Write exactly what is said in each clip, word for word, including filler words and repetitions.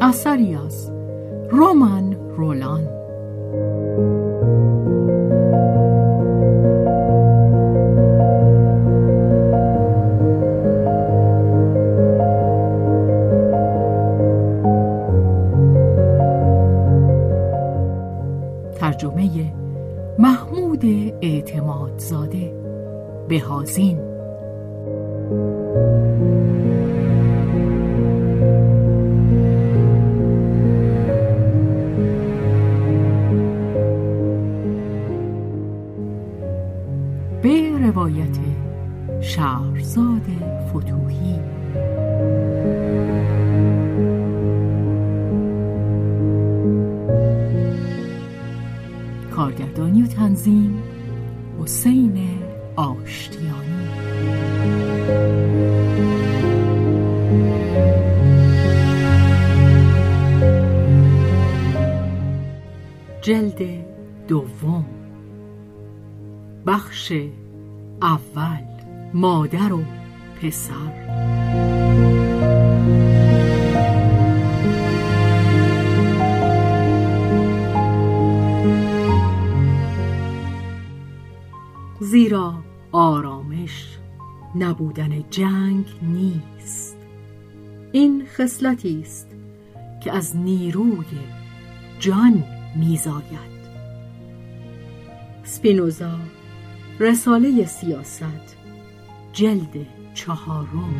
اثری از رومان رولان. ترجمه محمود اعتمادزاده بهازین. به روایت شهرزاد فتوحی. کارگردانی و تنظیم حسین آشتیانی. جلد دوم، بخش اول، مادر و پسر. زیرا آرامش نبودن جنگ نیست. این خصلتی است که از نیروی جان میزاید. اسپینوزا، رساله سیاست، جلد چهارم.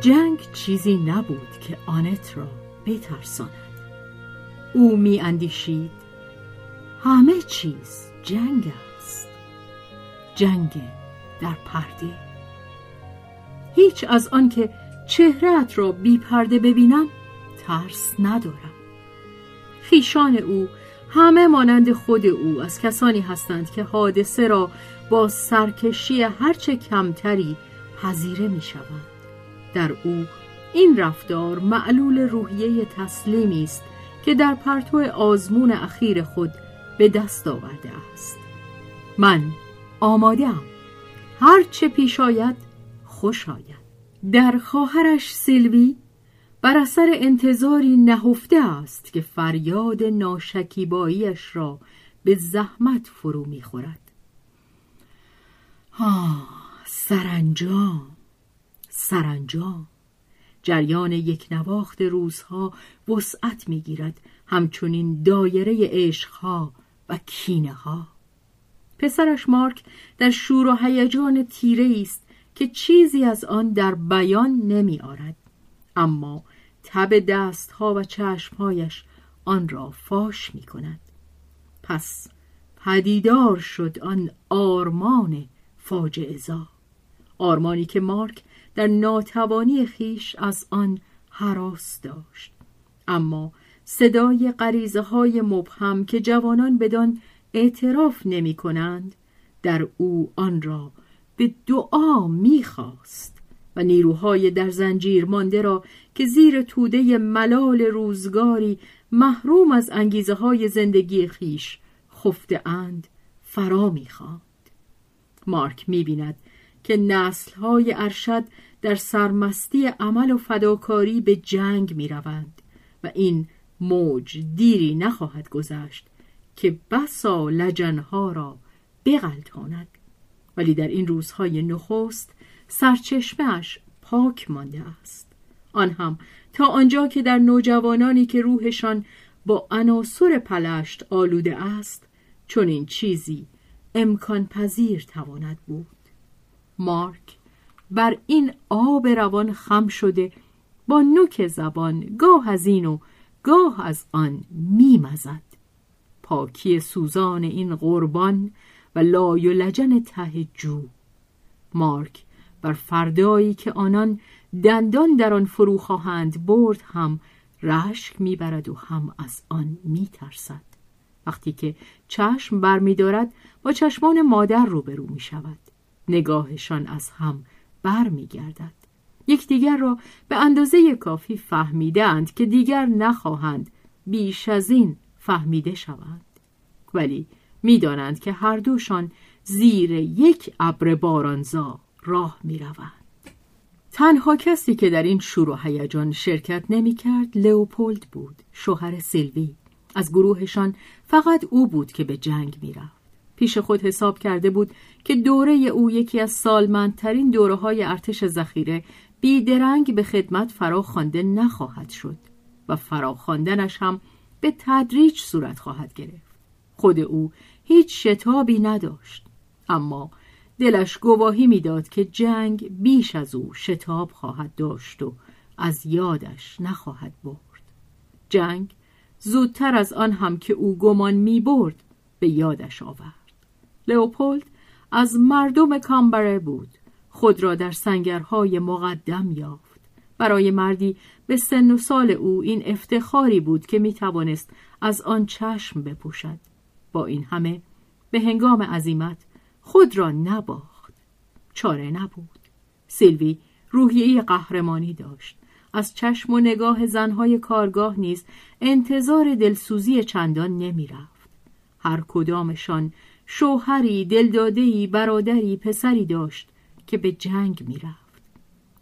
جنگ چیزی نبود که آنت را بترساند. او می اندیشید همه چیز جنگ است، جنگ در پرده. هیچ از آن که چهره‌ات را بی پرده ببینم ترس ندارم. خیشان او همه مانند خود او از کسانی هستند که حادثه را با سرکشی هرچه کمتری پذیره می شوند. در او این رفتار معلول روحیه تسلیمی است که در پرتو آزمون اخیر خود به دست آورده است. من آماده‌ام، هرچه پیش آید خوش آید. در خواهرش سیلوی بر اثر انتظاری نهفته است که فریاد ناشکیباییش را به زحمت فرو می‌خورد. آه، سرانجام سرانجام جریان یک نواخت روزها وسعت می‌گیرد، همچنین دایره عشق‌ها و کینه‌ها. پسرش مارک در شور و هیجان تیره است که چیزی از آن در بیان نمی آرد، اما تب دستها و چشمهایش آن را فاش می کند. پس پدیدار شد آن آرمان فاجعه‌زا، آرمانی که مارک در ناتوانی خیش از آن هراس داشت. اما صدای غریزه های مبهم که جوانان بدان اعتراف نمی کنند در او آن را به دعا میخواست و نیروهای در زنجیر مانده را که زیر توده ملال روزگاری محروم از انگیزه های زندگی خیش خفته اند فرا میخواند. مارک میبیند که نسلهای ارشد در سرمستی عمل و فداکاری به جنگ میروند و این موج دیری نخواهد گذشت که بسا لجنها را بغلطاند، ولی در این روزهای نخست سرچشمه‌اش پاک مانده است. آن هم تا آنجا که در نوجوانانی که روحشان با عناصر پلشت آلوده است چون این چیزی امکان پذیر تواند بود. مارک بر این آب روان خم شده با نوک زبان گاه از این و گاه از آن میمزد. پاکی سوزان این قربان و لای و لجن ته جو. مارک بر فردایی که آنان دندان در آن فرو خواهند برد هم رشک میبرد و هم از آن میترسد. وقتی که چشم بر میدارد با چشمان مادر روبرو میشود. نگاهشان از هم بر میگردد. یکدیگر را به اندازه کافی فهمیدند که دیگر نخواهند بیش از این فهمیده شوند. ولی میدانند که هر دوشان زیر یک ابر بارانزا راه میروند. تنها کسی که در این شور و هیجان شرکت نمی‌کرد لئوپولد بود، شوهر سیلوی. از گروهشان فقط او بود که به جنگ می‌رفت. پیش خود حساب کرده بود که دوره او یکی از سالمندترین دوره‌های ارتش ذخیره بی‌درنگ به خدمت فراخوانده نخواهد شد و فراخواندنش هم به تدریج صورت خواهد گرفت. خود او هیچ شتابی نداشت، اما دلش گواهی میداد که جنگ بیش از او شتاب خواهد داشت و از یادش نخواهد برد. جنگ زودتر از آن هم که او گمان می برد به یادش آورد. لئوپولد از مردم کامبره بود. خود را در سنگرهای مقدم یافت. برای مردی به سن و سال او این افتخاری بود که می توانست از آن چشم بپوشد. با این همه به هنگام عزیمت خود را نباخت. چاره نبود. سیلوی روحیه قهرمانی داشت. از چشم و نگاه زنهای کارگاه نیز انتظار دلسوزی چندان نمی رفت. هر کدامشان شوهری، دلدادهی، برادری، پسری داشت که به جنگ می رفت.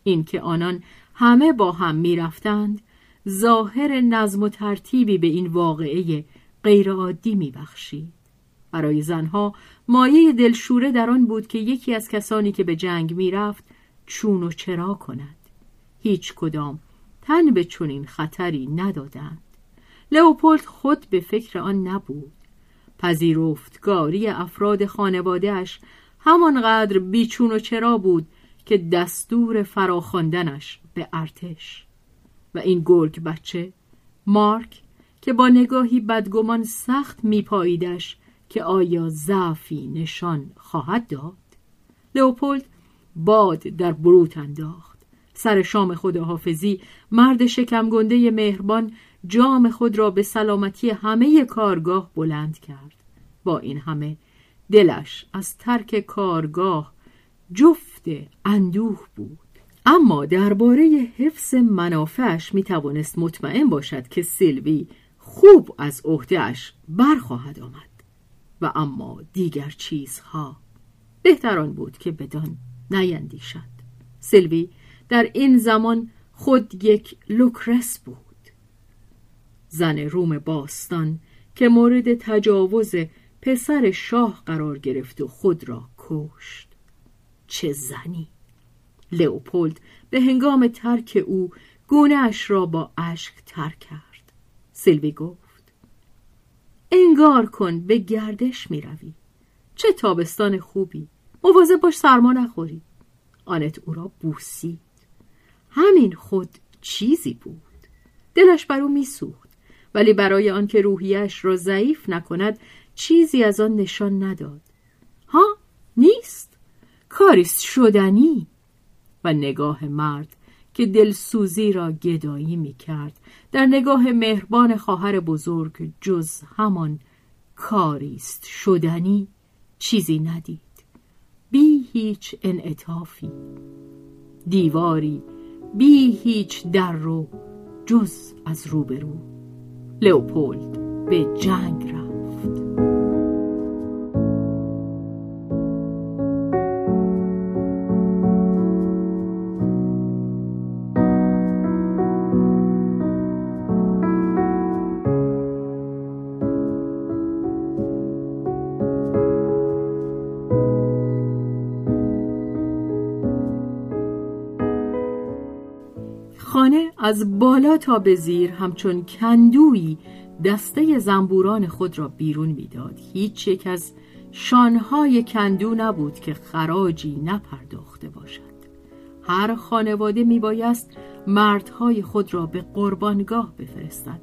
این که آنان همه با هم می رفتند ظاهر نظم و ترتیبی به این واقعه غیرعادی می بخشید. برای زنها مایه دلشوره در آن بود که یکی از کسانی که به جنگ می رفت چون و چرا کند. هیچ کدام تن به چنین خطری ندادند. لئوپولد خود به فکر آن نبود. پذیرفتگاری افراد خانوادهش همانقدر بیچون و چرا بود که دستور فراخواندنش به ارتش. و این گرگ بچه مارک که با نگاهی بدگمان سخت میپاییدش که آیا ضعفی نشان خواهد داد؟ لئوپولد باد در بروت انداخت. سر شام خداحافظی مرد شکم گنده مهربان جام خود را به سلامتی همه کارگاه بلند کرد. با این همه دلش از ترک کارگاه جفت اندوه بود، اما درباره حفظ منافعش می توانست مطمئن باشد که سیلوی خوب از عهده‌اش برخواهد آمد. و اما دیگر چیزها بهتر آن بود که بدان نیندیشد. سیلوی در این زمان خود یک لوکرس بود، زن روم باستان که مورد تجاوز پسر شاه قرار گرفت و خود را کشت. چه زنی! لئوپولد به هنگام ترک او گونه اش را با اشک تر کرد. سیلوی گفت: انگار کن به گردش می روی. چه تابستان خوبی! مواظب باش سرما نخوری. آنت او را بوسید. همین خود چیزی بود. دلش بر او می سوخت، ولی برای آنکه روحیه‌اش را ضعیف نکند چیزی از آن نشان نداد. ها نیست، کاریست شدنی. و نگاه مرد که دلسوزی را گدایی می کرد در نگاه مهربان خواهر بزرگ جز همان کاریست شدنی چیزی ندید. بی هیچ انعطافی، دیواری بی هیچ در رو جز از روبرو. لئوپولد به جنگ رفت. خانه از بالا تا به زیر همچون کندویی دسته زنبوران خود را بیرون میداد. هیچ یک از شانهای کندو نبود که خراجی نپرداخته باشد. هر خانواده میبایست مردهای خود را به قربانگاه بفرستند.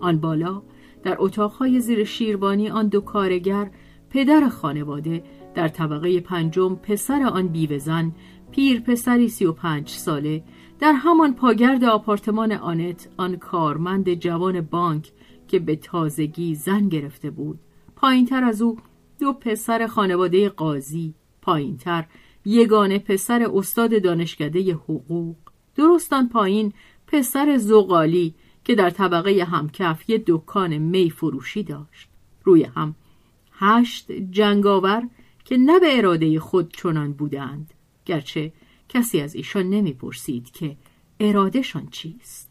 آن بالا در اتاقهای زیر شیروانی آن دو کارگر، پدر خانواده، در طبقه پنجم پسر آن بیوه‌زن پیر پسری سی و پنج ساله در همان پاگرد آپارتمان آنت، آن کارمند جوان بانک که به تازگی زن گرفته بود، پایینتر از او دو پسر خانواده قاضی، پایینتر یگانه پسر استاد دانشکده حقوق، درستان پایین پسر زغالی که در طبقه همکف یه دکان می فروشی داشت. روی هم هشت جنگاور که نه به اراده خود چنان بودند، گرچه کسی از ایشان نمی پرسید که ارادهشان چیست.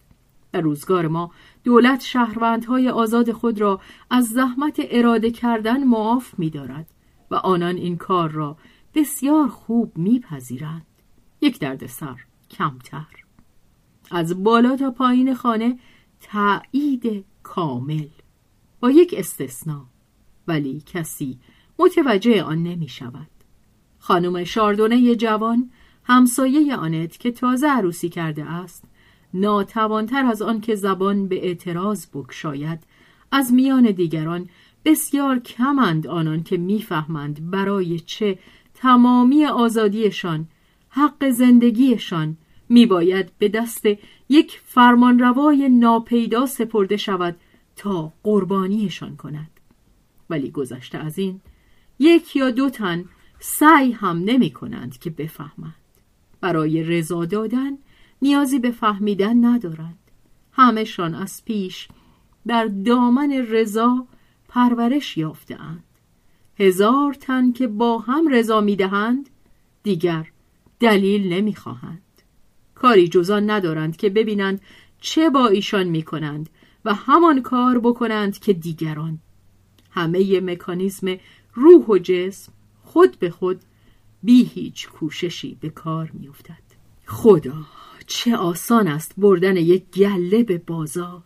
در روزگار ما دولت شهروندهای آزاد خود را از زحمت اراده کردن معاف می دارد و آنان این کار را بسیار خوب می پذیرند. یک دردسر کمتر. از بالا تا پایین خانه تأیید کامل، با یک استثناء، ولی کسی متوجه آن نمی شود. خانم شاردونه جوان، همسایه آنت که تازه عروسی کرده است، ناتوانتر از آن که زبان به اعتراض بگشاید، از میان دیگران بسیار کمند آنان که میفهمند برای چه تمامی آزادیشان، حق زندگیشان میباید به دست یک فرمانروای ناپیدا سپرده شود تا قربانیشان کند. ولی گذشته از این، یک یا دو تن سعی هم نمی کنند که بفهمند. برای رضا دادن نیازی به فهمیدن ندارند. همه‌شان از پیش در دامن رضا پرورش یافته‌اند. هزار تن که با هم رضا می‌دهند دیگر دلیل نمی‌خواهند. کاری جز آن ندارند که ببینند چه با ایشان می‌کنند و همان کار بکنند که دیگران. همه مکانیزم روح و جسم خود به خود بی هیچ کوششی به کار می‌افتد. خدا، چه آسان است بردن یک گله به بازار.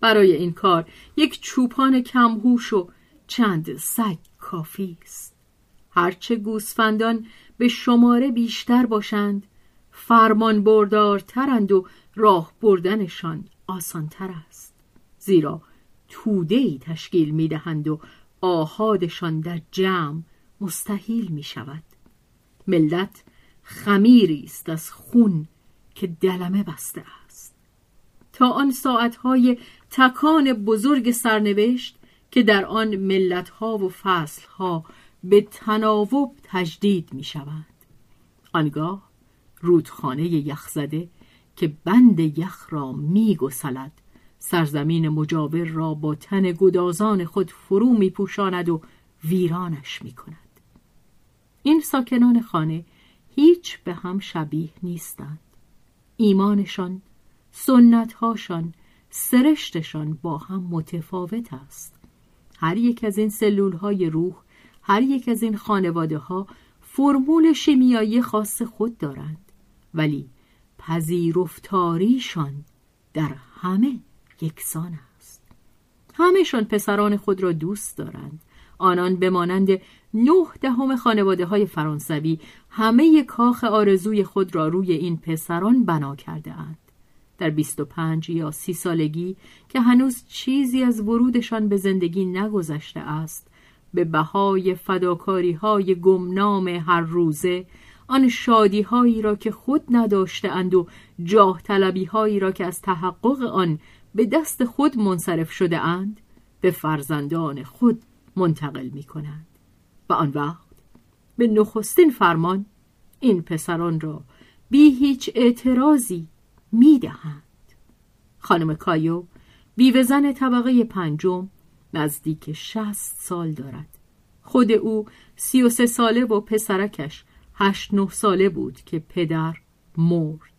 برای این کار یک چوپان کمهوش و چند سگ کافی است. هرچه گوسفندان به شماره بیشتر باشند، فرمان بردارترند و راه بردنشان آسانتر است، زیرا توده‌ای تشکیل می‌دهند و آحادشان در جمع مستحیل می‌شود. ملت خمیری است از خون که دلمه بسته است. تا آن ساعتهای تکان بزرگ سرنوشت که در آن ملتها و فصلها به تناوب تجدید می شوند. آنگاه رودخانه یخزده که بند یخ را می گسلد، سرزمین مجاور را با تن گدازان خود فرو می پوشاند و ویرانش می کند. این ساکنان خانه هیچ به هم شبیه نیستند. ایمانشان، سنت‌هاشان، سرشتشان با هم متفاوت است. هر یک از این سلول‌های روح، هر یک از این خانواده‌ها فرمول شیمیایی خاص خود دارند، ولی پذیرفتاریشان در همه یکسان است. همه‌شان پسران خود را دوست دارند. آنان به مانند نه دهم خانواده‌های فرانسوی همه کاخ آرزوی خود را روی این پسران بنا کرده اند. در بیست و پنج یا سی سالگی که هنوز چیزی از ورودشان به زندگی نگذشته است، به بهای فداکاری‌های گمنام هر روزه، آن شادی‌هایی را که خود نداشته اند و جاه طلبی‌هایی را که از تحقق آن به دست خود منصرف شده اند، به فرزندان خود منتقل می کنند. و آن وقت به نخستین فرمان این پسران را بی هیچ اعتراضی می دهند. خانم کایو، بیوه‌زن طبقه پنجم، نزدیک شصت سال دارد. خود او سی و سه ساله و پسرکش هشت نه ساله بود که پدر مرد.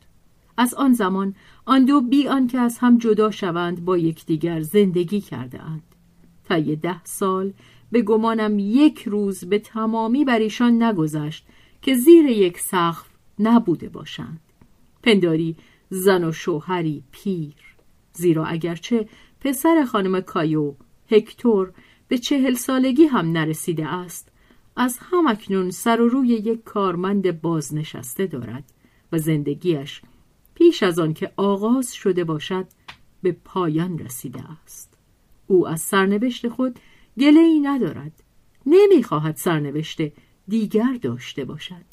از آن زمان آن دو بی آنکه از هم جدا شوند با یکدیگر زندگی کرده اند. تا یه ده سال به گمانم یک روز به تمامی بر ایشان نگذشت که زیر یک سقف نبوده باشند. پنداری زن و شوهری پیر، زیرا اگرچه پسر خانم کایو، هکتور، به چهل سالگی هم نرسیده است، از هم اکنون سر و روی یک کارمند بازنشسته دارد و زندگیش پیش از آن که آغاز شده باشد به پایان رسیده است. او از سرنوشت خود گله‌ای ندارد، نمی‌خواهد سرنوشت دیگر داشته باشد.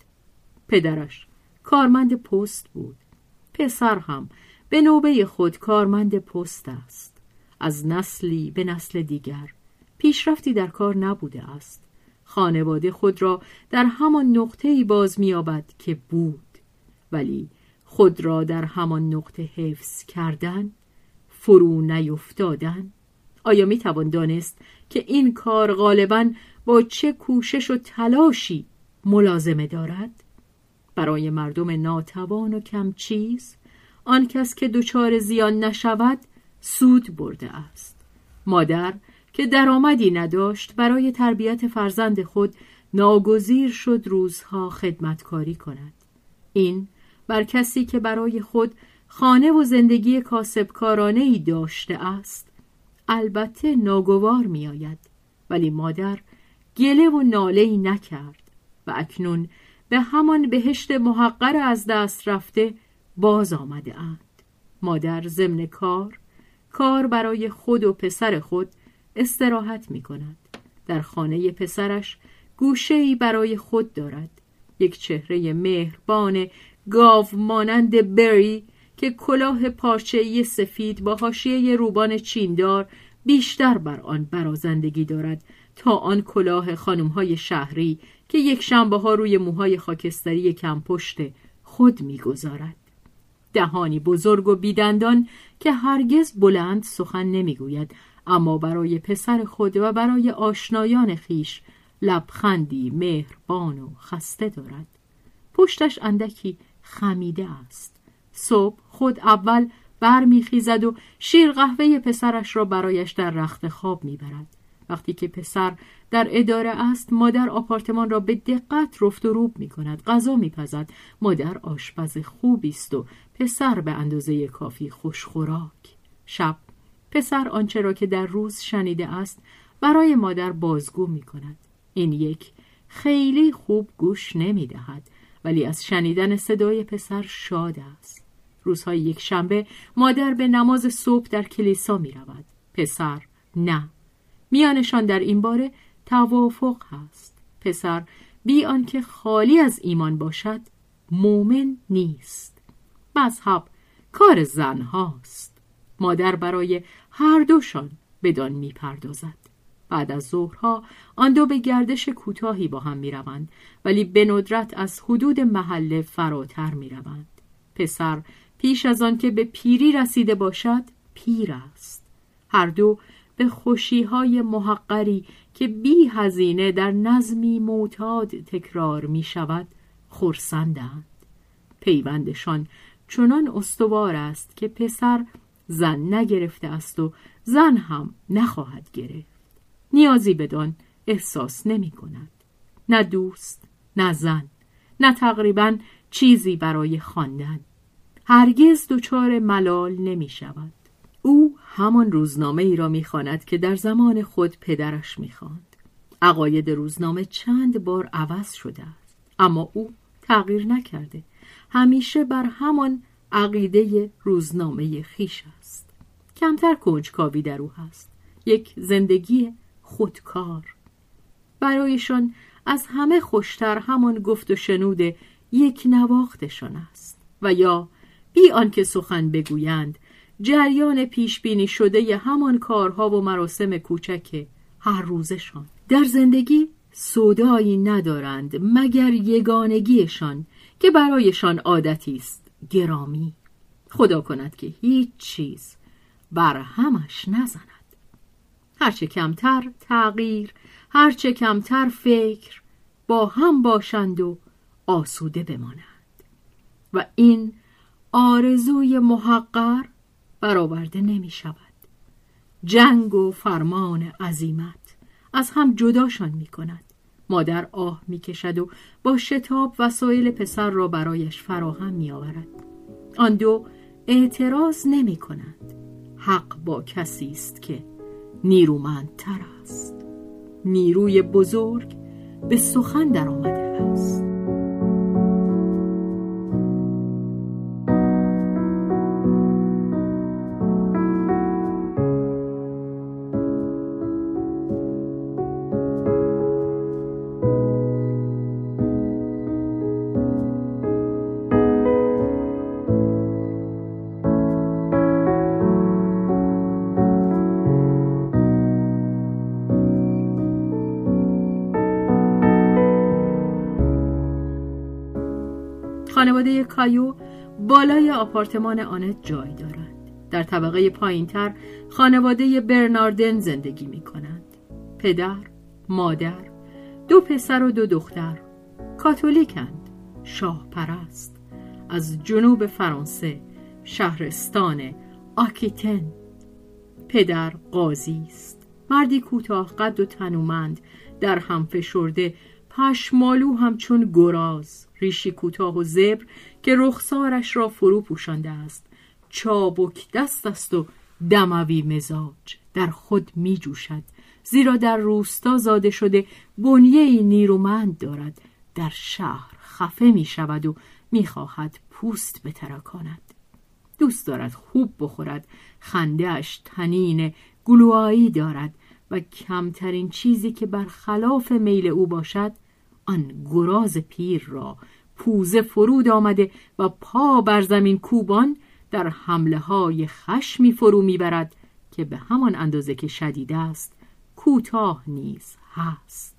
پدرش کارمند پست بود. پسر هم به نوبه خود کارمند پست است. از نسلی به نسل دیگر پیشرفتی در کار نبوده است. خانواده خود را در همان نقطه‌ای باز می‌یابد که بود، ولی خود را در همان نقطه حفظ کردن، فرو نیفتادن. آیا می‌توان دانست که این کار غالباً با چه کوشش و تلاشی ملازمه دارد؟ برای مردم ناتوان و کم چیز، آن کس که دچار زیان نشود سود برده است. مادر که درآمدی نداشت برای تربیت فرزند خود ناگزیر شد روزها خدمتکاری کند. این بر کسی که برای خود خانه و زندگی کاسبکارانه‌ای داشته است البته ناگوار می آید، ولی مادر گله و ناله‌ای نکرد و اکنون به همان بهشت محقر از دست رفته باز آمده اند. مادر ضمن کار کار برای خود و پسر خود استراحت می کند. در خانه پسرش گوشه‌ای برای خود دارد. یک چهره مهربان گاو مانند بری که کلاه پارچه‌ای سفید با حاشیه روبان چیندار بیشتر بر آن برازندگی دارد تا آن کلاه خانم‌های شهری که یک شنبه‌ها روی موهای خاکستری کمپشت خود می‌گذارد. دهانی بزرگ و بیدندان که هرگز بلند سخن نمی‌گوید، اما برای پسر خود و برای آشنایان خیش لبخندی مهربان و خسته دارد. پشتش اندکی خمیده است. صبح خود اول برمیخیزد و شیر قهوه پسرش را برایش در رخت خواب میبرد. وقتی که پسر در اداره است، مادر آپارتمان را به دقت رفت و روب میکند، غذا میپزد. مادر آشپز خوبی است و پسر به اندازه کافی خوشخوراک. شب پسر آنچه را که در روز شنیده است برای مادر بازگو میکند. این یک خیلی خوب گوش نمیدهد، ولی از شنیدن صدای پسر شاد است. روزهای یک شنبه مادر به نماز صبح در کلیسا می رود. پسر نه. میانشان در این باره توافق هست. پسر بی آنکه خالی از ایمان باشد مؤمن نیست. مذهب کار زن هاست. مادر برای هر دوشان بدان می پردازد. بعد از ظهرها آن دو به گردش کوتاهی با هم می روند، ولی به ندرت از حدود محله فراتر می روند. پسر پیش از آن که به پیری رسیده باشد پیر است. هر دو به خوشیهای محقری که بی هزینه در نظمی معتاد تکرار می شود خرسندند. پیوندشان چنان استوار است که پسر زن نگرفته است و زن هم نخواهد گرفت. نیازی بدان احساس نمی کند. نه دوست، نه زن، نه تقریباً چیزی برای خواندن. هرگز دچار ملال نمی شود. او همان روزنامه ای را می خواند که در زمان خود پدرش می خواند. عقاید روزنامه چند بار عوض شده است، اما او تغییر نکرده. همیشه بر همان عقیده روزنامه خیش است. کمتر کنجکاوی در او هست. یک زندگی خودکار. برایشان از همه خوشتر همان گفت و شنود یک نواختشان است و یا بی آنکه سخن بگویند جریان پیش بینی شده ی همان کارها و مراسم کوچک هر روزشان. در زندگی سودایی ندارند مگر یگانگیشان که برایشان عادتی است گرامی. خدا کند که هیچ چیز بر همش نزند. هرچه کمتر تغییر، هرچه کمتر فکر، با هم باشند و آسوده بمانند. و این آرزوی محقر برآورده نمی شود. جنگ و فرمان عزیمت از هم جداشان می کند. مادر آه می کشد و با شتاب وسایل پسر را برایش فراهم می آورد. آن دو اعتراض نمی کنند. حق با کسی است که نیرومندتر است. نیروی بزرگ به سخن در آمده است. خانواده کایو بالای آپارتمان آنت جای دارند. در طبقه پایینتر خانواده برناردن زندگی می کنند. پدر، مادر، دو پسر و دو دختر، کاتولیکند، شاه پرست، از جنوب فرانسه، شهرستان آکیتن. پدر قاضی است، مردی کوتاه قد و تنومند، در هم فشرده، پشمالو همچون گراز، ریشی کوتاه و زبر که رخسارش را فرو پوشانده است. چابک دست است و دموی مزاج، در خود می جوشد، زیرا در روستا زاده شده بنیه‌ای نیرومند دارد. در شهر خفه می شود و می خواهد پوست بتراکاند. دوست دارد خوب بخورد، خنده‌اش طنین گلوایی دارد و کمترین چیزی که برخلاف میل او باشد، آن گراز پیر را پوزه فرود آمده و پا بر زمین کوبان در حمله‌های خشمی فرو میبرد که به همان اندازه که شدید است، کوتاه نیز هست.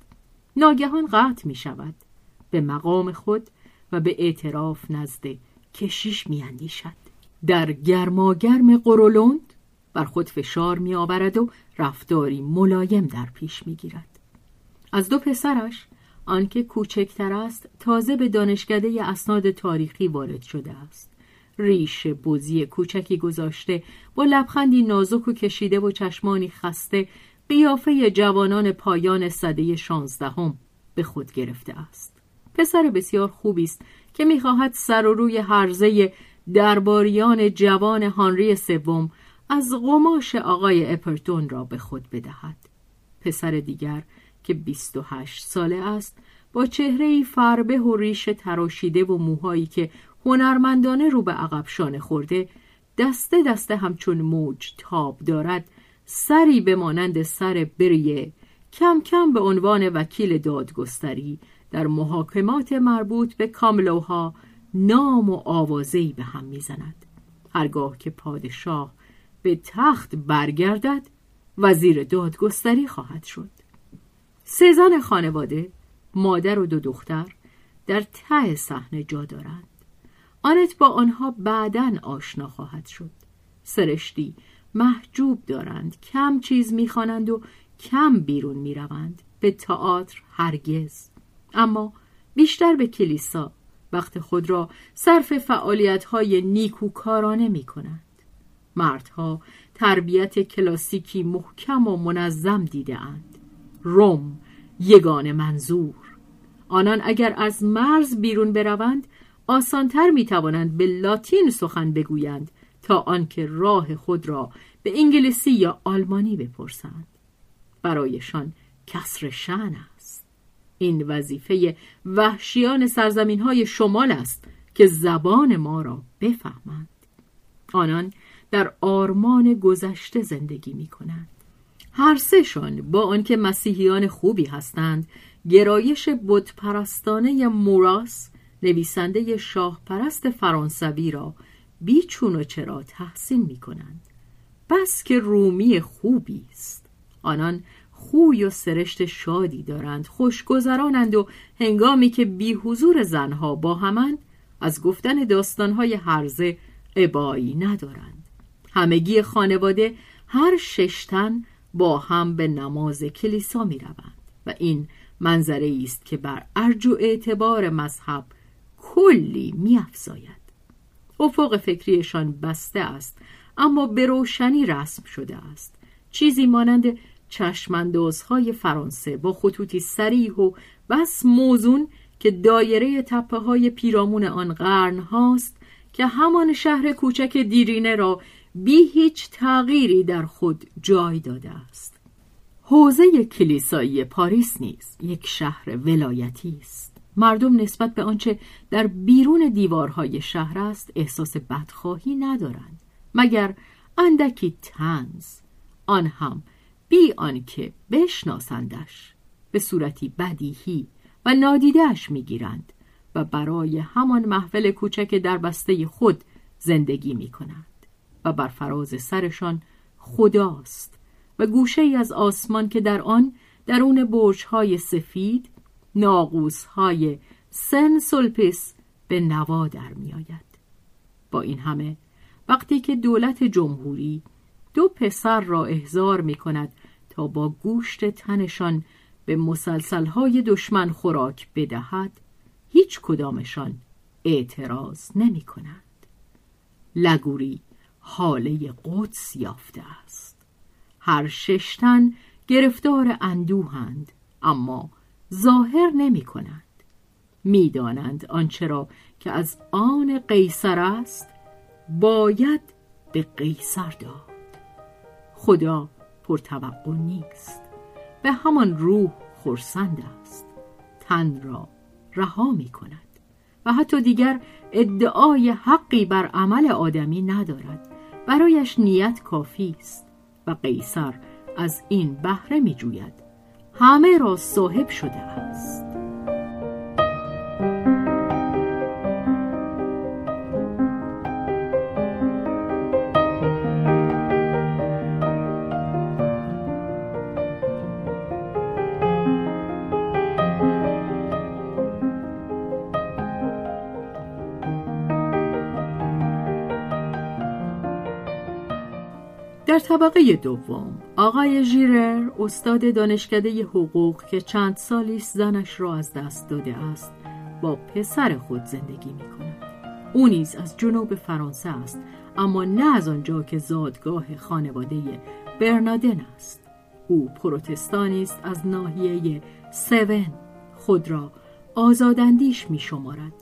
ناگهان قطع می شود، به مقام خود و به اعتراف نزد کشیش می اندیشد. در گرماگرم قرولند بر خود فشار می آورد و رفتاری ملایم در پیش می گیرد. از دو پسرش، آنکه کوچکتر است، تازه به دانشکده اسناد تاریخی وارد شده است. ریش بزی کوچکی گذاشته، با لبخندی نازک و کشیده و چشمانی خسته، قیافه جوانان پایان سده شانزدهم به خود گرفته است. پسر بسیار خوبی است که می‌خواهد سر و روی هرزه درباریان جوان هانری سوم از قماش آقای اپرتون را به خود بدهد. پسر دیگر که بیست و هشت ساله است، با چهره‌ای فربه و ریش تراشیده و موهایی که هنرمندانه رو به عقب شانه خورده، دسته دسته همچون موج تاب دارد، سری به مانند سر بریه کم کم به عنوان وکیل دادگستری در محاکمات مربوط به کاملوها نام و آوازه‌ای به هم میزند. هرگاه که پادشاه به تخت برگردد، وزیر دادگستری خواهد شد. سه زن خانواده، مادر و دو دختر، در ته صحنه جا دارند. آنت با آنها بعداً آشنا خواهد شد. سرشتی محجوب دارند، کم چیز میخوانند و کم بیرون میروند، به تئاتر هرگز، اما بیشتر به کلیسا وقت خود را صرف فعالیت‌های نیکوکارانه میکنند. مردها تربیت کلاسیکی محکم و منظم دیده‌اند. روم یگان منظور. آنان اگر از مرز بیرون بروند، آسانتر میتوانند به لاتین سخن بگویند تا آنکه راه خود را به انگلیسی یا آلمانی بپرسند. برایشان کسر شأن است. این وظیفه وحشیان سرزمین‌های شمال است که زبان ما را بفهمند. آنان در آرمان گذشته زندگی می‌کنند. هر سه‌شان با آنکه مسیحیان خوبی هستند، گرایش بت پرستانه موراس، نویسنده شاه پرست فرانسوی را بیچون و چرا تحسین می کنند. بس که رومی خوبی است. آنان خوی و سرشت شادی دارند، خوشگذرانند و هنگامی که بی حضور زنها با همند، از گفتن داستانهای هرزه ابایی ندارند. همگی خانواده هر شش تن با هم به نماز کلیسا می روند و این منظره است که بر ارج و اعتبار مذهب کلی می افزاید. افق فکریشان بسته است، اما به روشنی رسم شده است. چیزی مانند چشماندازهای فرانسه با خطوطی صریح و بس موزون که دایره تپه‌های پیرامون آن قرن هاست که همان شهر کوچک دیرینه را بی هیچ تغییری در خود جای داده است. حوزه کلیسایی پاریس نیز یک شهر ولایتی است. مردم نسبت به آنچه در بیرون دیوارهای شهر است احساس بدخواهی ندارند، مگر اندکی طنز، آن هم بی آنکه بشناسندش، به صورتی بدیهی و نادیده‌اش میگیرند و برای همان محفل کوچک در بسته خود زندگی میکنند و بر فراز سرشان خداست و گوشه‌ای از آسمان که در آن درون برج‌های سفید ناقوس‌های سن سولپیس به نوا در می آید. با این همه وقتی که دولت جمهوری دو پسر را احضار می کند تا با گوشت تنشان به مسلسل‌های دشمن خوراک بدهد، هیچ کدامشان اعتراض نمی کنند. لگوری حاله قدس یافته است. هر شش تن گرفتار اندوهند، اما ظاهر نمی کنند. می دانند آنچه را که از آن قیصر است باید به قیصر داد. خدا پرتوقع نیست، به همان روح خرسند است، تن را رها می کند و حتی دیگر ادعای حقی بر عمل آدمی ندارد. برایش نیت کافی است و قیصر از این بهره می جوید. همه را صاحب شده است. در طبقه دوم، آقای ژیرر، استاد دانشکده حقوق که چند سالی زنش را از دست داده است، با پسر خود زندگی می کند. او نیز از جنوب فرانسه است، اما نه از آنجا که زادگاه خانواده برنادن است. او پروتستانی است از ناحیه سون، خود را آزاداندیش می شمارد.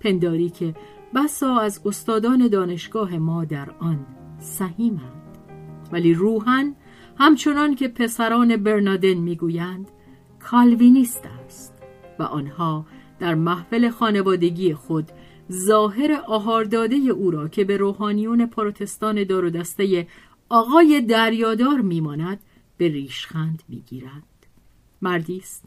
پنداری که بسا از استادان دانشگاه ما در آن سهیمند. ولی روحاً همچنان که پسران برنادن میگویند کالوینیست است و آنها در محفل خانوادگی خود ظاهر آهارداده او را که به روحانیون پروتستان دار و دسته آقای دریادار میماند به ریشخند میگیرند. مردی است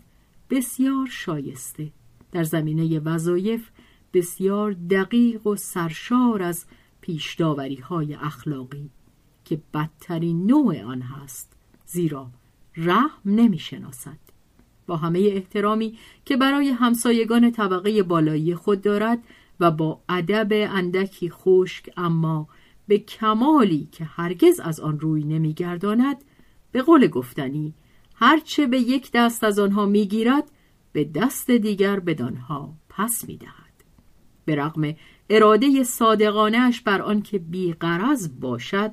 بسیار شایسته، در زمینه وظایف بسیار دقیق و سرشار از پیش‌داوری‌های اخلاقی که بدترین نوع آن هست، زیرا رحم نمی شناسد. با همه احترامی که برای همسایگان طبقه بالایی خود دارد و با ادب اندکی خشک اما به کمالی که هرگز از آن روی نمی گرداند، به قول گفتنی هرچه به یک دست از آنها می گیرد به دست دیگر بدانها پس می دهد. به رغم اراده صادقانه‌اش بر آن که بی‌غرض باشد،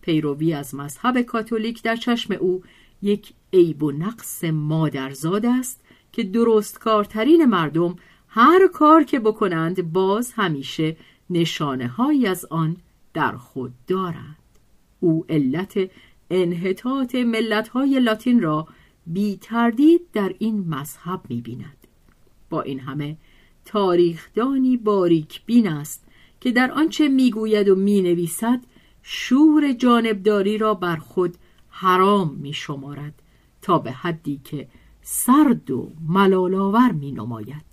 پیروی از مذهب کاتولیک در چشم او یک عیب و نقص مادرزاد است که درستکارترین مردم هر کار که بکنند باز همیشه نشانه‌هایی از آن در خود دارند. او علت انحطاط ملت‌های لاتین را بی تردید در این مذهب می‌بیند. با این همه تاریخدانی باریک بین است که در آنچه می‌گوید و می‌نویسد شور جانبداری را بر خود حرام می شمارد تا به حدی که سرد و ملالاور می نماید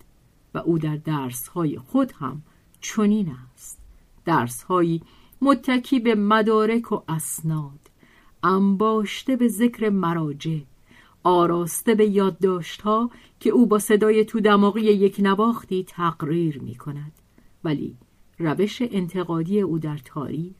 و او در درس‌های خود هم چنین است. درس‌هایی متکی به مدارک و اسناد، انباشته به ذکر مراجع، آراسته به یادداشت‌ها که او با صدای تو دماغی یک نواختی تقریر می کند. ولی روش انتقادی او در تاریخ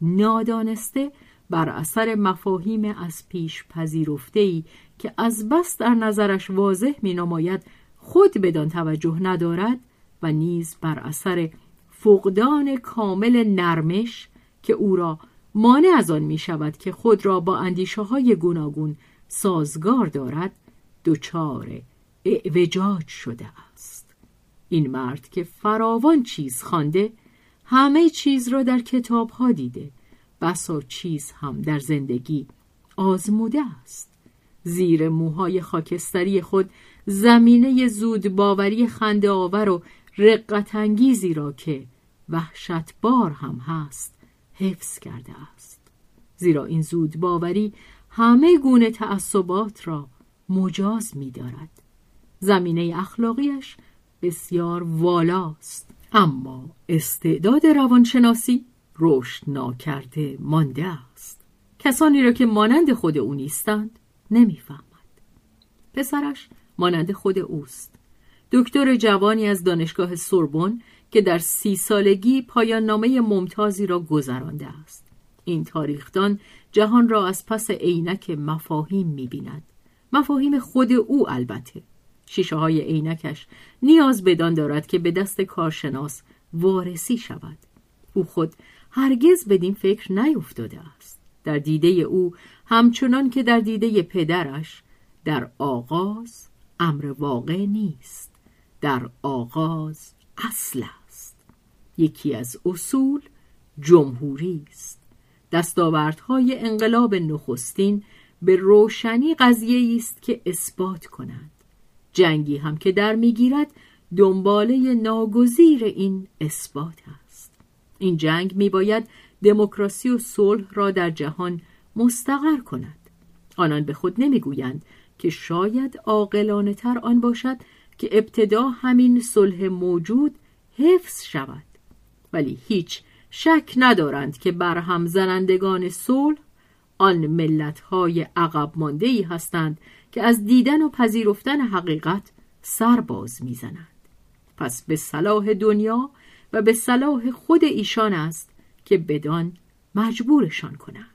نادانسته بر اثر مفاهیم از پیش پذیرفته‌ای که از بس در نظرش واضح می‌نماید خود بدان توجه ندارد و نیز بر اثر فقدان کامل نرمش که او را مانع از آن می‌شود که خود را با اندیشه‌های گوناگون سازگار دارد، دچار اعوجاج شده است. این مرد که فراوان چیز خوانده، همه چیز را در کتاب ها دیده، بسا چیز هم در زندگی آزموده است. زیر موهای خاکستری خود زمینه زود باوری خنده آور و رقت انگیزی را که وحشتبار هم هست حفظ کرده است، زیرا این زود باوری همه گونه تعصبات را مجاز می دارد. زمینه اخلاقیش بسیار والاست، اما استعداد روانشناسی رشد ناکرده مانده است. کسانی را که مانند خود او نیستند نمی‌فهمد. پسرش مانند خود اوست. دکتر جوانی از دانشگاه سوربن که در سی سالگی پایان نامه ممتازی را گذرانده است. این تاریخدان جهان را از پس عینک مفاهیم می‌بیند. مفاهیم خود او البته. شیشه های عینکش نیاز بدان دارد که به دست کارشناس وارسی شود. او خود هرگز بدین فکر نیفتاده است. در دیده او همچنان که در دیده پدرش در آغاز امر واقع نیست، در آغاز اصل است. یکی از اصول جمهوری است. دستاوردهای انقلاب نخستین به روشنی قضیه است که اثبات کنند. جنگی هم که در میگیرد دنباله ناگزیر این اثبات است. این جنگ میباید دموکراسی و صلح را در جهان مستقر کند. آنان به خود نمیگویند که شاید عاقلانه‌تر آن باشد که ابتدا همین صلح موجود حفظ شود، ولی هیچ شک ندارند که برهم زنندگان صلح آن ملت‌های عقب مانده‌ای هستند که از دیدن و پذیرفتن حقیقت سر باز می‌زنند. پس به صلاح دنیا و به صلاح خود ایشان است که بدان مجبورشان کنند.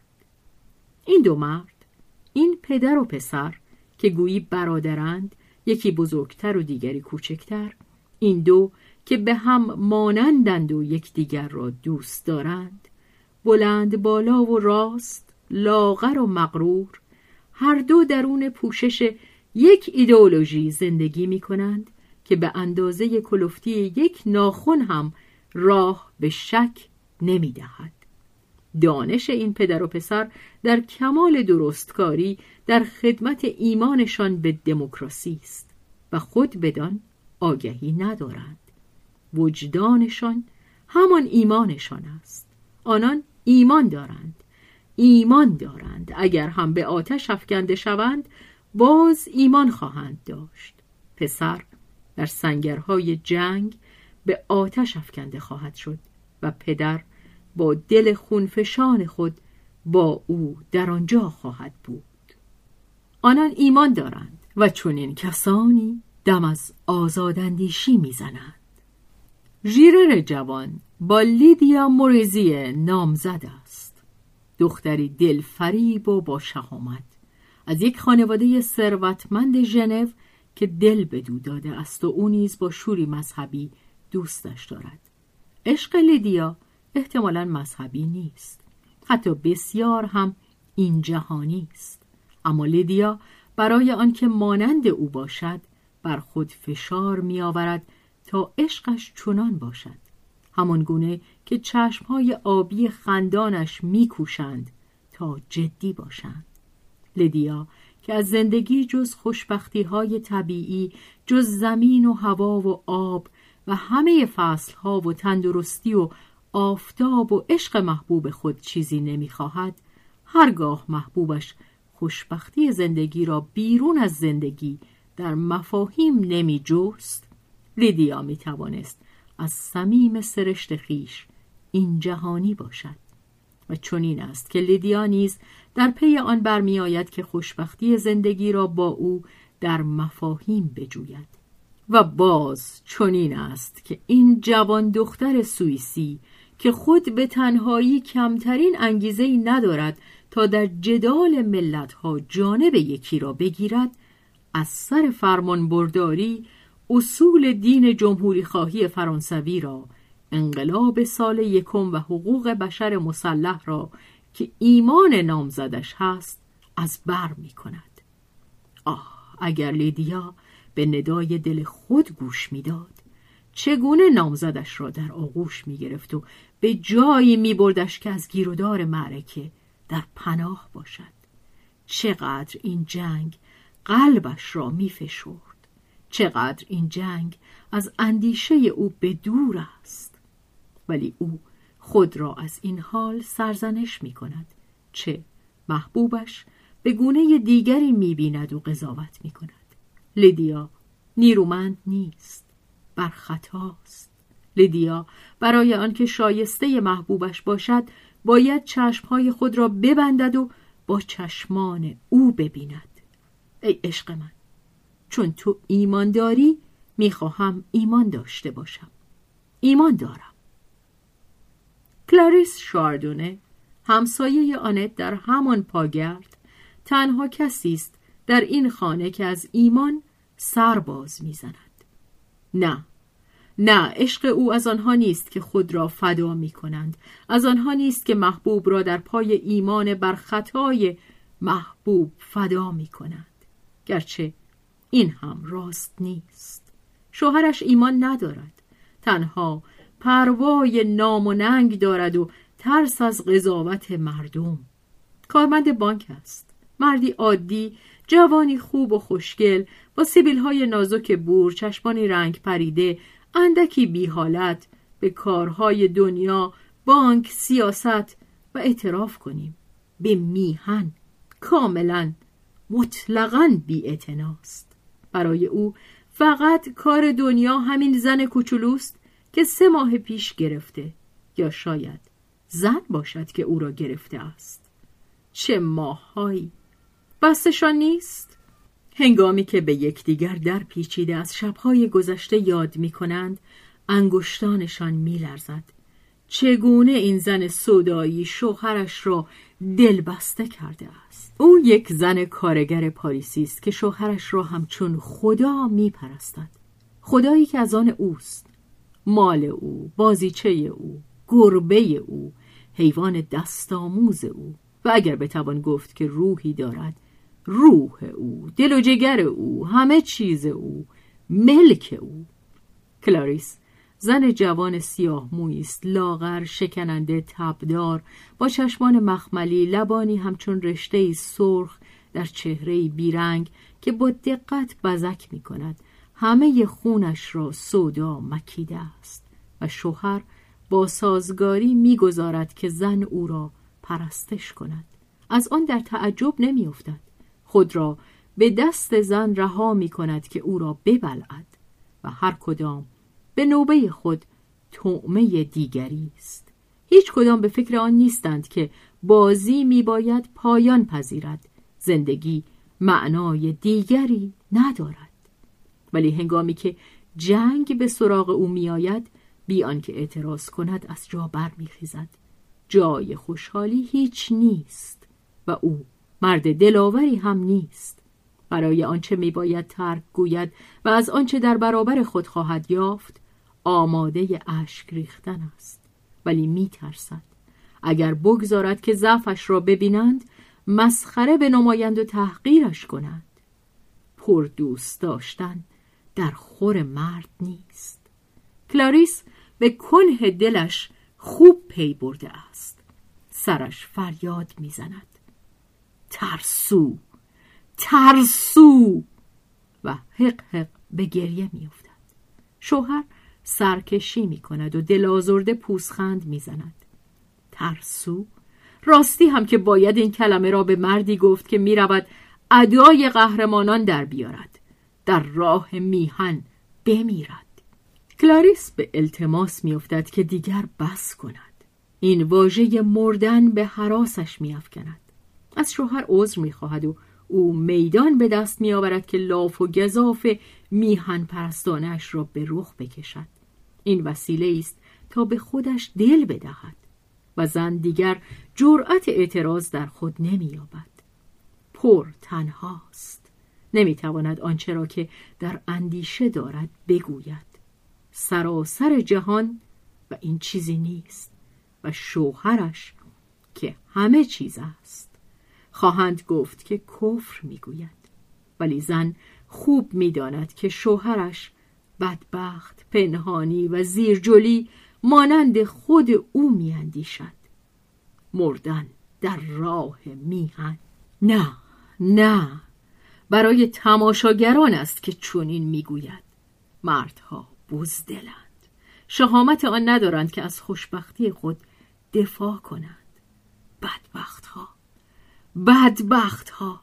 این دو مرد، این پدر و پسر که گویی برادرند، یکی بزرگتر و دیگری کوچکتر، این دو که به هم مانندند و یکدیگر را دوست دارند، بلند بالا و راست، لاغر و مغرور، هر دو درون پوشش یک ایدئولوژی زندگی می کنند که به اندازه کلفتی یک ناخن هم راه به شک نمی دهد. دانش این پدر و پسر در کمال درستکاری در خدمت ایمانشان به دموکراسی است و خود بدان آگاهی ندارند. وجدانشان همان ایمانشان است. آنان ایمان دارند، ایمان دارند. اگر هم به آتش افکنده شوند باز ایمان خواهند داشت. پسر در سنگرهای جنگ به آتش افکنده خواهد شد و پدر با دل خونفشان خود با او در آنجا خواهد بود. آنان ایمان دارند و چون این کسانی دم از آزاداندیشی میزنند. ژیرر جوان با لیدیا موریزی نامزد است. دختری دلفریب و با شهامت از یک خانواده ثروتمند ژنو که دل بدو داده است و او نیز با شوری مذهبی دوستش دارد. عشق لیدیا احتمالاً مذهبی نیست، حتی بسیار هم این جهانی است. اما لیدیا برای آنکه مانند او باشد بر خود فشار می آورد تا عشقش چنان باشد، همان گونه که چشمهای آبی خندانش می کوشند تا جدی باشند. لیدیا که از زندگی جز خوشبختیهای طبیعی، جز زمین و هوا و آب و همه فصلها و تندرستی و آفتاب و عشق محبوب خود چیزی نمی خواهد، هرگاه محبوبش خوشبختی زندگی را بیرون از زندگی در مفاهیم نمی جست، لیدیا می توانست از صمیم سرشت خیش این جهانی باشد. و چنین است که لیدیا نیز در پی آن برمی آید که خوشبختی زندگی را با او در مفاهیم بجوید. و باز چنین است که این جوان دختر سوئیسی که خود به تنهایی کمترین انگیزه‌ای ندارد تا در جدال ملت‌ها جانب یکی را بگیرد، از سر فرمان برداری اصول دین جمهوری خواهی فرانسوی را، انقلاب سال یکم و حقوق بشر مسلح را که ایمان نامزدش هست از بر می کند. آه، اگر لیدیا به ندای دل خود گوش می داد، چگونه نامزدش را در آغوش می گرفت و به جایی می بردش که از گیرودار معرکه در پناه باشد. چقدر این جنگ قلبش را می فشرد. چقدر این جنگ از اندیشه او به دور است. ولی او خود را از این حال سرزنش می کند. چه محبوبش به گونه دیگری می بیند و قضاوت می کند. لیدیا نیرومند نیست، بر خطاست. لیدیا برای آنکه شایسته محبوبش باشد باید چشمهای خود را ببندد و با چشمان او ببیند. ای عشق من، چون تو ایمان داری میخواهم ایمان داشته باشم. ایمان دارم. کلاریس شاردونه، همسایه آنت در همان پاگرد، تنها کسی است در این خانه که از ایمان سر باز میزند. نه، نه، عشق او از آنها نیست که خود را فدا می کنند. از آنها نیست که محبوب را در پای ایمان بر خطای محبوب فدا می کنند. گرچه این هم راست نیست. شوهرش ایمان ندارد. تنها پروای نام و ننگ دارد و ترس از قضاوت مردم. کارمند بانک است. مردی عادی، جوانی خوب و خوشگل، با سیبیل‌های نازک بور، چشمانی رنگ پریده، اندکی بی حالت. به کارهای دنیا، بانک، سیاست و اعتراف کنیم به میهن کاملا مطلقاً بی اعتناست. برای او فقط کار دنیا همین زن کوچولوست که سه ماه پیش گرفته، یا شاید زن باشد که او را گرفته است. چه ماهایی! بستشان نیست؟ هنگامی که به یکدیگر در پیچیده از شبهای گذشته یاد می کنند، انگشتانشان می لرزد. چگونه این زن سودایی شوهرش را دل بسته کرده است. او یک زن کارگر پاریسی است که شوهرش را همچون خدا می پرستد. خدایی که از آن اوست. مال او، بازیچه او، گربه او، حیوان دستاموز او، و اگر بتوان گفت که روحی دارد، روح او، دل و جگر او، همه چیز او، ملک او. کلاریس زن جوان سیاه مویی است، لاغر، شکننده، تبدار، با چشمان مخملی، لبانی همچون رشته‌ای سرخ در چهره‌ای بیرنگ که با دقت بزک می کند. همه خونش را سودا مکیده است و شوهر با سازگاری می گذارد که زن او را پرستش کند. از آن در تعجب نمی افتد. خود را به دست زن رها می کند که او را ببلعد و هر کدام به نوبه خود طعمه دیگری است. هیچ کدام به فکر آن نیستند که بازی می باید پایان پذیرد. زندگی معنای دیگری ندارد. ولی هنگامی که جنگ به سراغ او می آید، بی آنکه اعتراض کند از جا بر می خیزد. جای خوشحالی هیچ نیست و او مرد دلاوری هم نیست. برای آنچه می باید ترک گوید و از آنچه در برابر خود خواهد یافت آماده اشک ریختن است. ولی می ترسد اگر بگذارد که ضعفش را ببینند، مسخره بنمایند و تحقیرش کنند. پر دوست داشتن در خور مرد نیست. کلاریس به کنه دلش خوب پی برده است. سرش فریاد می زند: ترسو، ترسو! و حق حق به گریه می افتد. شوهر سرکشی می کند و دلازرده پوزخند می زند. ترسو! راستی هم که باید این کلمه را به مردی گفت که می رود ادای قهرمانان در بیارد، در راه میهن بمیرد. کلاریس به التماس می افتد که دیگر بس کند. این واژه مردن به هراسش می افکند. از شوهر عذر می خواهد و او میدان به دست می آورد که لاف و گزاف میهن پرستانش را به رخ بکشد. این وسیله است تا به خودش دل بدهد و زن دیگر جرأت اعتراض در خود نمی یابد. پر تنهاست. نمی تواند آنچه را که در اندیشه دارد بگوید. سراسر جهان و این چیزی نیست و شوهرش که همه چیز است. خواهند گفت که کفر میگوید، ولی زن خوب میداند که شوهرش بدبخت، پنهانی و زیرجولی مانند خود او میاندیشد. مردن در راه میهن! نه، نه، برای تماشاگران است که چنین میگوید. مردها بزدلند، شهامت آن ندارند که از خوشبختی خود دفاع کنند. بدبختها، بدبختها!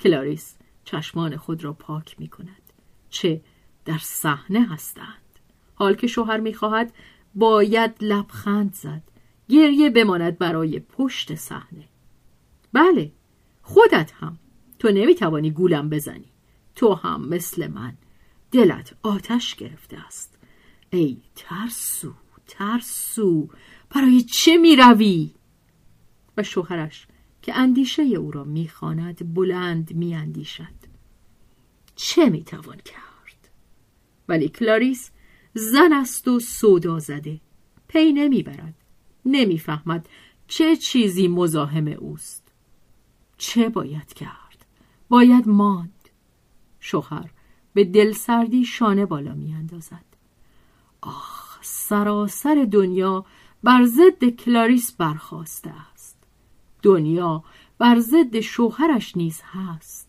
کلاریس چشمان خود را پاک می کند. چه در صحنه هستند! حال که شوهر می خواهد باید لبخند زد، گریه بماند برای پشت صحنه. بله، خودت هم، تو نمی توانی گولم بزنی. تو هم مثل من دلت آتش گرفته است. ای ترسو ترسو برای چه می روی؟ و شوهرش که اندیشه او را می خواند بلند می اندیشد چه می توان کرد؟ ولی کلاریس زن است و سودا زده، پی نمی برد، نمی فهمد چه چیزی مزاحم اوست. چه باید کرد؟ باید ماند. شوهر به دلسردی شانه بالا می اندازد. آخ، سراسر دنیا بر ضد کلاریس برخاسته است. دنیا بر ضد شوهرش نیز هست،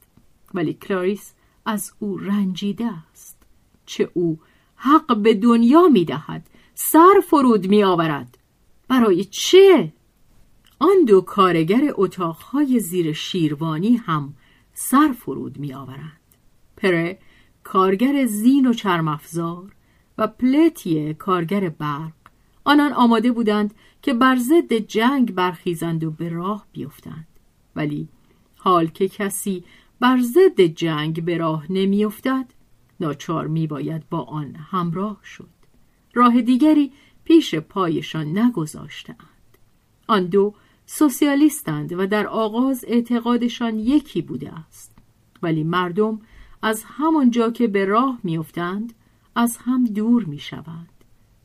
ولی کلاریس از او رنجیده است. چه او حق به دنیا می دهد، سر فرود می آورد. برای چه؟ آن دو کارگر اتاقهای زیر شیروانی هم سر فرود می آورند. پره کارگر زین و چرمافزار و پلتیه کارگر برق، آنان آماده بودند که بر ضد جنگ برخیزند و به راه بیفتند، ولی حال که کسی بر ضد جنگ به راه نمیافتد، ناچار میباید با آن همراه شد. راه دیگری پیش پایشان نگذاشتند. آن دو سوسیالیستند و در آغاز اعتقادشان یکی بوده است، ولی مردم از همانجا که به راه میافتند از هم دور میشوند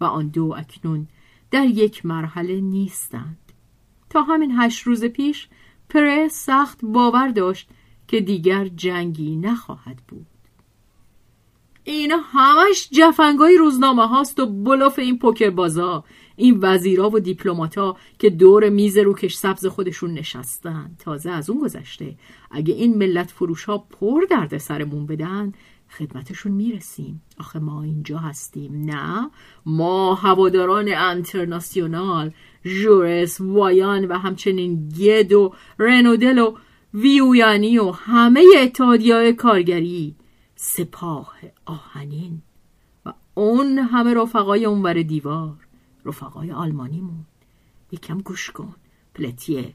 و آن دو اکنون در یک مرحله نیستند. تا همین هشت روز پیش پره سخت باور داشت که دیگر جنگی نخواهد بود. اینا همش جفنگای روزنامه هاست و بلوف این پوکر بازا، این وزیرا و دیپلماتا که دور میز روکش سبز خودشون نشستن. تازه از اون گذشته اگه این ملت فروش ها پر درد سرمون بدن خدمتشون میرسیم. آخه ما اینجا هستیم، نه؟ ما هواداران انترناسیونال، ژورس، وایان و همچنین گید و رنودل و ویویانی و همه اتحادیه‌های کارگری، سپاه آهنین و اون همه رفقای اونور دیوار، رفقای آلمانیمون. یکم گوش کن پلتیه،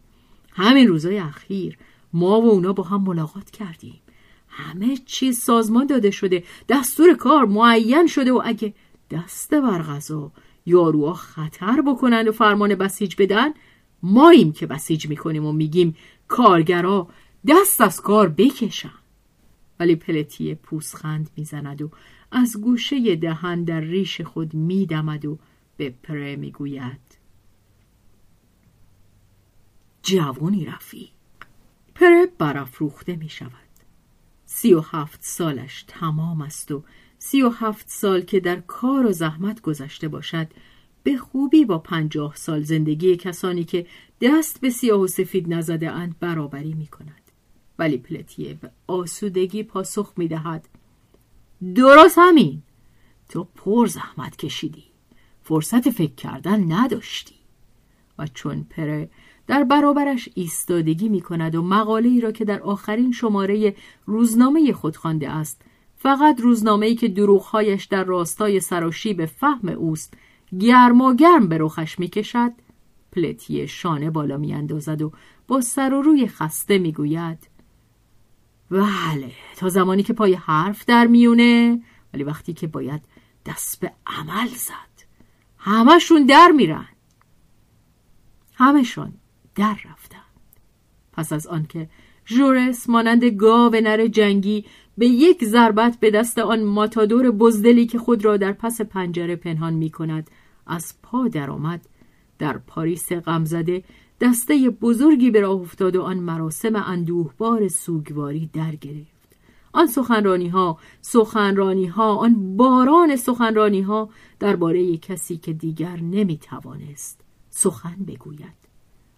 همین روزای اخیر ما و اونا با هم ملاقات کردیم. همه چیز سازمان داده شده، دستور کار معین شده و اگه دست بر قضا یاروها خطر بکنند و فرمان بسیج بدن، ماییم که بسیج میکنیم و میگیم کارگرها دست از کار بکشن. ولی پلتیه پوزخند میزند و از گوشه دهن در ریش خود میدمد و به پره میگوید جوانی رفیق. پره برافروخته میشود. سی و هفت سالش تمام است و سی و هفت سال که در کار و زحمت گذشته باشد به خوبی با پنجاه سال زندگی کسانی که دست به سیاه و سفید نزده اند برابری می کند. ولی پلتیه به آسودگی پاسخ می دهد درست همین، تو پر زحمت کشیدی، فرصت فکر کردن نداشتی. و چون پره در برابرش ایستادگی می کند و مقاله‌ای را که در آخرین شماره روزنامه خود خوانده است، فقط روزنامه‌ای که دروغ‌هایش در راستای سراشیب فهم اوست گرماگرم به رخش می کشد، پلتیه شانه بالا می اندازد و با سر و روی خسته می گوید بله، تا زمانی که پای حرف در میونه، ولی وقتی که باید دست به عمل زد همشون در میرن. همشون در رفتند. پس از آنکه ژورس مانند گاو نر جنگی به یک ضربت به دست آن ماتادور بزدلی که خود را در پس پنجره پنهان می کند از پا در آمد، در پاریس غمزده دسته بزرگی به راه افتاد و آن مراسم اندوهبار سوگواری در گرفت. آن سخنرانی ها، سخنرانی ها، آن باران سخنرانی ها درباره کسی که دیگر نمی توانست سخن بگوید.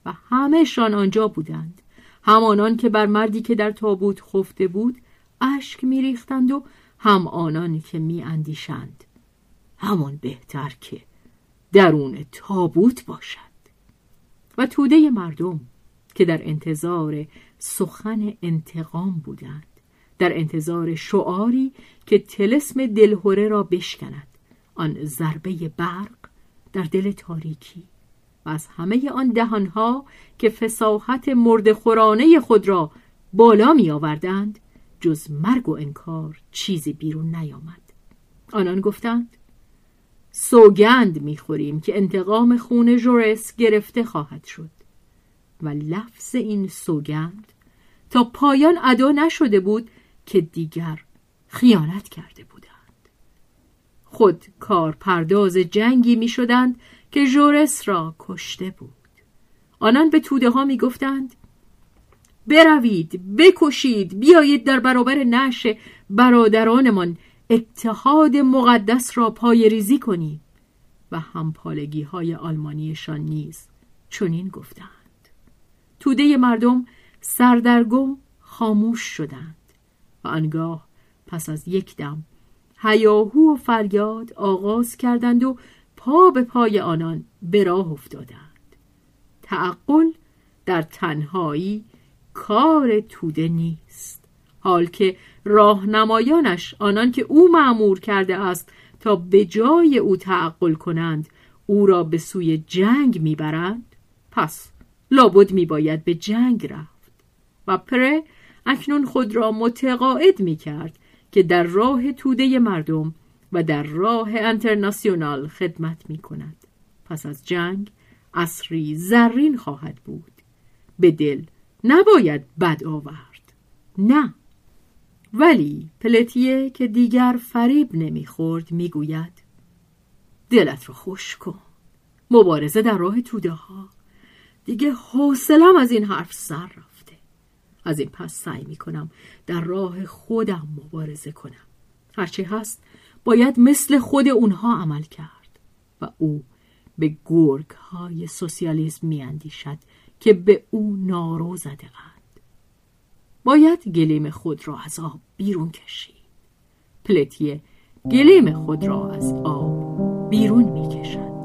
و همه شان آنجا بودند، همانان که بر مردی که در تابوت خفته بود اشک می ریختند و هم آنان که می اندیشند همان بهتر که درون تابوت باشد. و توده مردم که در انتظار سخن انتقام بودند، در انتظار شعاری که طلسم دلهوره را بشکند، آن ضربه برق در دل تاریکی. و از همه آن دهانها که فصاحت مرده‌خورانه خود را بالا می آوردند جز مرگ و انکار چیزی بیرون نیامد. آنان گفتند سوگند میخوریم که انتقام خون ژورس گرفته خواهد شد. و لفظ این سوگند تا پایان ادا نشده بود که دیگر خیانت کرده بودند. خود کار پرداز جنگی می شدند که ژورس را کشته بود. آنان به توده ها می گفتند بروید، بکشید، بیایید در برابر نعش برادرانمان اتحاد مقدس را پایه‌ریزی کنیم. و همپالگی های آلمانیشان نیز چنین گفتند. توده مردم سردرگم خاموش شدند و آنگاه پس از یک دم هیاهو و فریاد آغاز کردند و پا به پای آنان به راه افتادند. تعقل در تنهایی کار توده نیست، حال که راهنمایانش، آنان که او مأمور کرده است تا به جای او تعقل کنند، او را به سوی جنگ میبرند، پس لابد میباید به جنگ رفت. و پره اکنون خود را متقاعد میکرد که در راه توده مردم و در راه انترناسیونال خدمت میکند. پس از جنگ عصری زرین خواهد بود. به دل نباید بد آورد، نه. ولی پلتیه که دیگر فریب نمیخورد میگوید دلت رو خوش کن، مبارزه در راه توده ها، دیگه حوصله‌ام از این حرف سر رفته. از این پس سعی میکنم در راه خودم مبارزه کنم، هرچی هست باید مثل خود اونها عمل کرد. و او به گرگ های سوسیالیسم میاندیشد که به او نارو زده اند. باید گلیم خود را از آب بیرون کشید. پلتیه گلیم خود را از آب بیرون میکشد.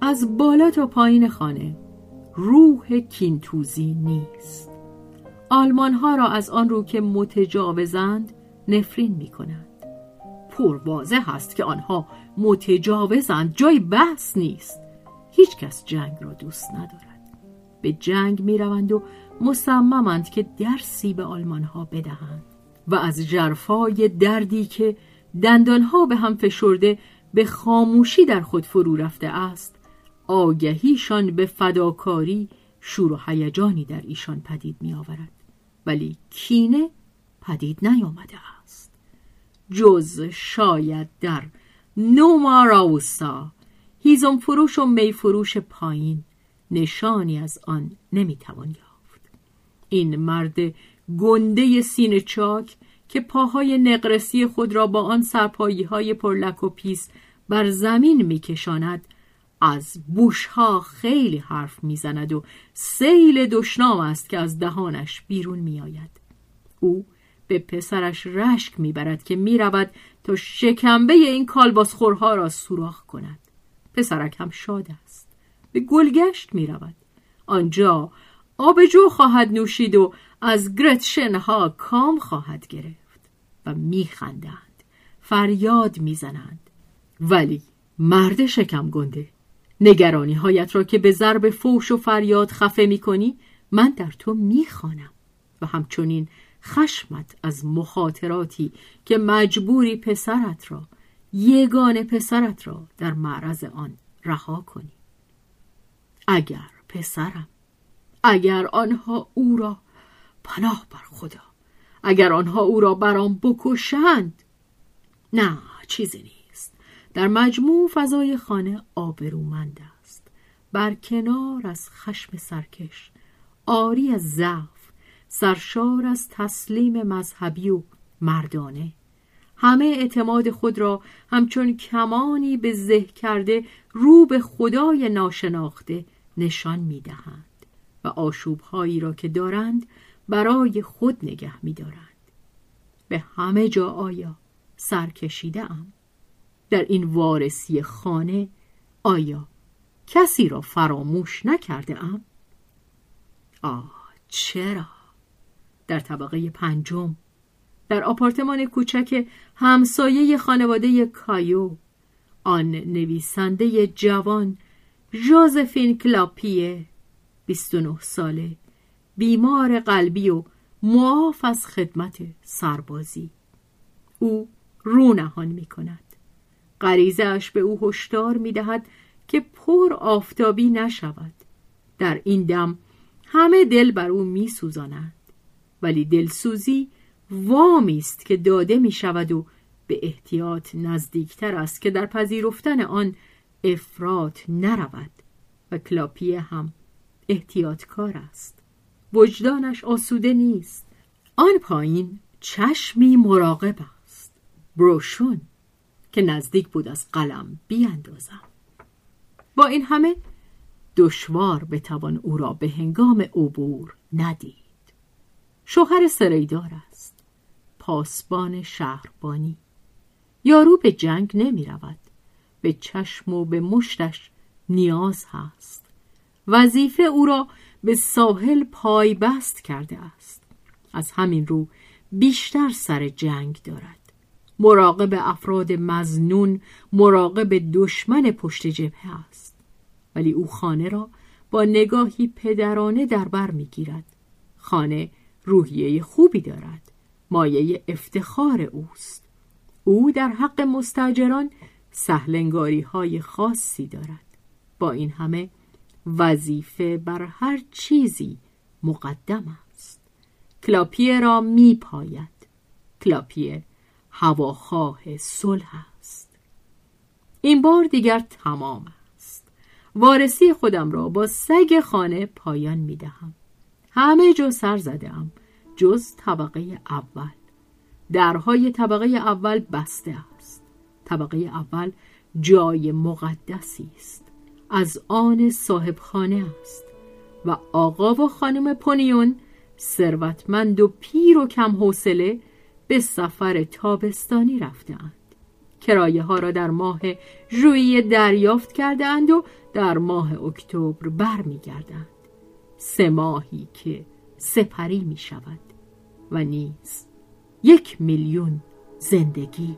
از بالا تا پایین خانه روح کینتوزی نیست. آلمان ها را از آن رو که متجاوزند نفرین می کنند. پرواضح هست که آنها متجاوزند، جای بحث نیست. هیچ کس جنگ را دوست ندارد. به جنگ می روند و مصممند که درسی به آلمان ها بدهند و از جرفای دردی که دندان ها به هم فشرده به خاموشی در خود فرو رفته است، آگهیشان به فداکاری شور و هیجانی در ایشان پدید می آورد. ولی کینه پدید نیامده است، جز شاید در نوما راوسا هیزم فروش و می فروش پایین نشانی از آن نمی توان یافت. این مرد گنده سینه چاک که پاهای نقرسی خود را با آن سرپایی های پرلک و پیس بر زمین می کشاند، از بوشها خیلی حرف میزند و سیل دشنام است که از دهانش بیرون میآید. او به پسرش رشک میبرد که میرود تا شکمبه این کالباسخورها را سوراخ کند. پسرک هم شاد است، به گلگشت میرود. آنجا آبجو خواهد نوشید و از گرتشنها کام خواهد گرفت. و میخندند، فریاد میزنند. ولی مرد شکم گنده، نگرانی هایت را که به ضرب فوش و فریاد خفه می کنی من در تو می خوانم. و همچنین خشمت از مخاطراتی که مجبوری پسرت را، یگانه پسرت را در معرض آن رها کنی. اگر پسرم، اگر آنها او را، پناه بر خدا، اگر آنها او را برام بکشند. نه، چیزی نیست. در مجموع فضای خانه آبرومند است، بر کنار از خشم سرکش، آری از ضعف، سرشار از تسلیم مذهبی و مردانه. همه اعتماد خود را همچون کمانی به زه کرده رو به خدای ناشناخته نشان می‌دهند و آشوب‌هایی را که دارند برای خود نگه می‌دارند. به همه جا آیا سرکشیده‌ام؟ در این وارسی خانه آیا کسی را فراموش نکرده ام؟ آه چرا؟ در طبقه پنجم، در آپارتمان کوچک همسایه خانواده کایو، آن نویسنده جوان ژوزفین کلاپیه، بیست و نه ساله، بیمار قلبی و معاف از خدمت سربازی، او رو نهان می کند. غریزه‌اش به او هشدار می دهد که پر آفتابی نشود. در این دم همه دل بر او می سوزانند، ولی دلسوزی وامی است که داده می شود و به احتیاط نزدیکتر است که در پذیرفتن آن افراط نرود، و کلاپیه هم احتیاطکار است. وجدانش آسوده نیست. آن پایین چشمی مراقب است، بروشون، که نزدیک بود از قلم بیاندازم. با این همه دشوار بتوان او را به هنگام عبور ندید. شوهر سرایدار است، پاسبان شهربانی. یارو به جنگ نمی رود، به چشم و به مشتش نیاز هست. وظیفه او را به ساحل پای بست کرده است، از همین رو بیشتر سر جنگ دارد. مراقب افراد مزنون، مراقب دشمن پشت جبهه است. ولی او خانه را با نگاهی پدرانه در بر می گیرد. خانه روحیه خوبی دارد، مایه افتخار اوست. او در حق مستاجران سهلنگاری های خاصی دارد. با این همه وظیفه بر هر چیزی مقدم است. کلاپیه را می پاید. کلاپیه هواخواه صلح است. این بار دیگر تمام است. وارسی خودم را با سگ خانه پایان می دهم. همه جا سر زدم، جز طبقه اول. درهای طبقه اول بسته است. طبقه اول جای مقدسی است، از آن صاحب خانه است، و آقا و خانم پونیون، ثروتمند و پیر و کم حوصله، به سفر تابستانی رفته‌اند. کرایه ها را در ماه ژوئیه دریافت کرده‌اند و در ماه اکتبر برمیگردند. سه ماهی که سپری می شود و نیز یک میلیون زندگی.